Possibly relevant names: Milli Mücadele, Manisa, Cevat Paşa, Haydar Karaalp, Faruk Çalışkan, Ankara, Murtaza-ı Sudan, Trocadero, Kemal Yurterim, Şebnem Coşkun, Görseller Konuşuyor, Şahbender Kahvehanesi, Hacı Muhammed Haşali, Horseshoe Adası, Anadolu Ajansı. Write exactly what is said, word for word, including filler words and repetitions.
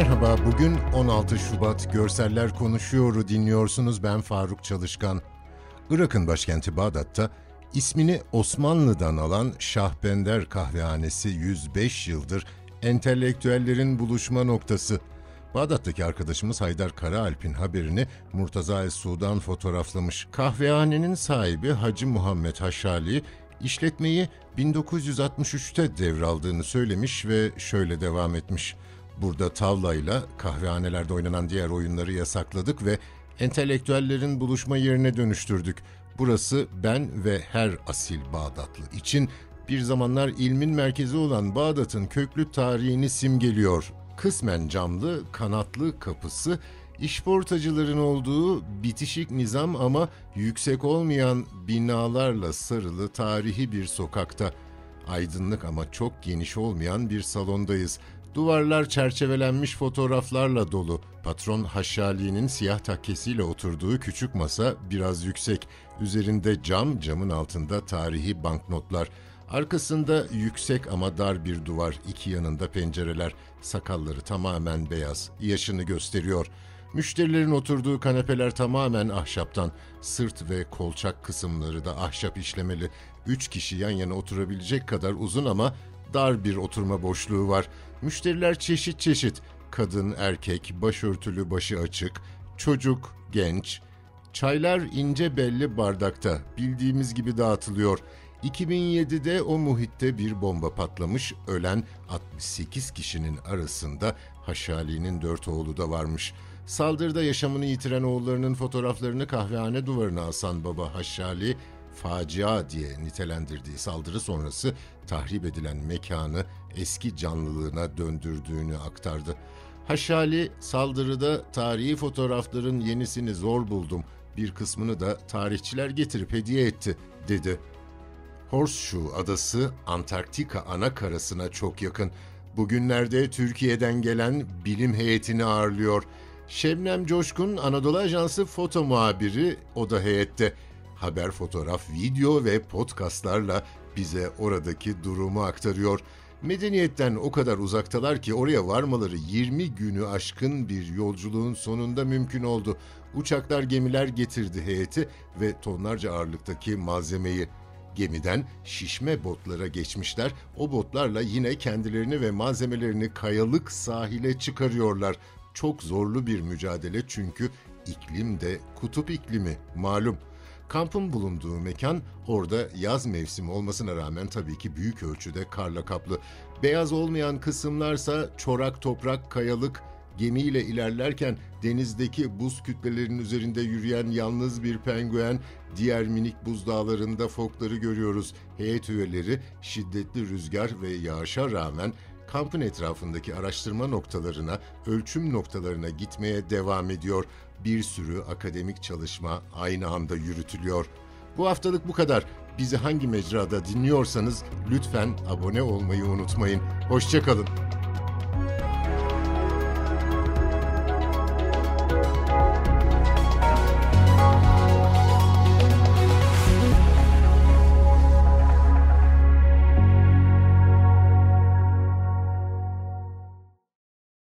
Merhaba, bugün on altı Şubat Görseller Konuşuyor'u dinliyorsunuz, ben Faruk Çalışkan. Irak'ın başkenti Bağdat'ta ismini Osmanlı'dan alan Şahbender Kahvehanesi yüz beş yıldır entelektüellerin buluşma noktası. Bağdat'taki arkadaşımız Haydar Karaalp'in haberini Murtaza-ı Sudan fotoğraflamış. Kahvehanenin sahibi Hacı Muhammed Haşali, işletmeyi bin dokuz yüz altmış üçte devraldığını söylemiş ve şöyle devam etmiş. Burada tavlayla kahvehanelerde oynanan diğer oyunları yasakladık ve entelektüellerin buluşma yerine dönüştürdük. Burası ben ve her asil Bağdatlı için bir zamanlar ilmin merkezi olan Bağdat'ın köklü tarihini simgeliyor. Kısmen camlı, kanatlı kapısı, işportacıların olduğu bitişik nizam ama yüksek olmayan binalarla sarılı tarihi bir sokakta. Aydınlık ama çok geniş olmayan bir salondayız. Duvarlar çerçevelenmiş fotoğraflarla dolu. Patron Haşali'nin siyah takkesiyle oturduğu küçük masa biraz yüksek. Üzerinde cam, camın altında tarihi banknotlar. Arkasında yüksek ama dar bir duvar, iki yanında pencereler. Sakalları tamamen beyaz, yaşını gösteriyor. Müşterilerin oturduğu kanepeler tamamen ahşaptan. Sırt ve kolçak kısımları da ahşap işlemeli. Üç kişi yan yana oturabilecek kadar uzun ama dar bir oturma boşluğu var. Müşteriler çeşit çeşit. Kadın, erkek, başörtülü, başı açık, çocuk, genç. Çaylar ince belli bardakta, bildiğimiz gibi dağıtılıyor. iki bin yedide o muhitte bir bomba patlamış, ölen altmış sekiz kişinin arasında Haşali'nin dört oğlu da varmış. Saldırıda yaşamını yitiren oğullarının fotoğraflarını kahvehane duvarına asan baba Haşali, facia diye nitelendirdiği saldırı sonrası tahrip edilen mekanı eski canlılığına döndürdüğünü aktardı. Haşali, saldırıda tarihi fotoğrafların yenisini zor buldum, bir kısmını da tarihçiler getirip hediye etti, dedi. Horseshoe Adası, Antarktika ana karasına çok yakın. Bugünlerde Türkiye'den gelen bilim heyetini ağırlıyor. Şebnem Coşkun, Anadolu Ajansı foto muhabiri, o da heyette. Haber, fotoğraf, video ve podcastlarla bize oradaki durumu aktarıyor. Medeniyetten o kadar uzaktalar ki oraya varmaları yirmi günü aşkın bir yolculuğun sonunda mümkün oldu. Uçaklar, gemiler getirdi heyeti ve tonlarca ağırlıktaki malzemeyi. Gemiden şişme botlara geçmişler, o botlarla yine kendilerini ve malzemelerini kayalık sahile çıkarıyorlar. Çok zorlu bir mücadele çünkü iklim de kutup iklimi malum. Kampın bulunduğu mekan orada yaz mevsimi olmasına rağmen tabii ki büyük ölçüde karla kaplı. Beyaz olmayan kısımlarsa çorak toprak, kayalık. Gemiyle ilerlerken denizdeki buz kütlelerinin üzerinde yürüyen yalnız bir penguen, diğer minik buzdağlarında fokları görüyoruz. Heyet üyeleri şiddetli rüzgar ve yağışa rağmen kampın etrafındaki araştırma noktalarına, ölçüm noktalarına gitmeye devam ediyor. Bir sürü akademik çalışma aynı anda yürütülüyor. Bu haftalık bu kadar. Bizi hangi mecrada dinliyorsanız lütfen abone olmayı unutmayın. Hoşça kalın.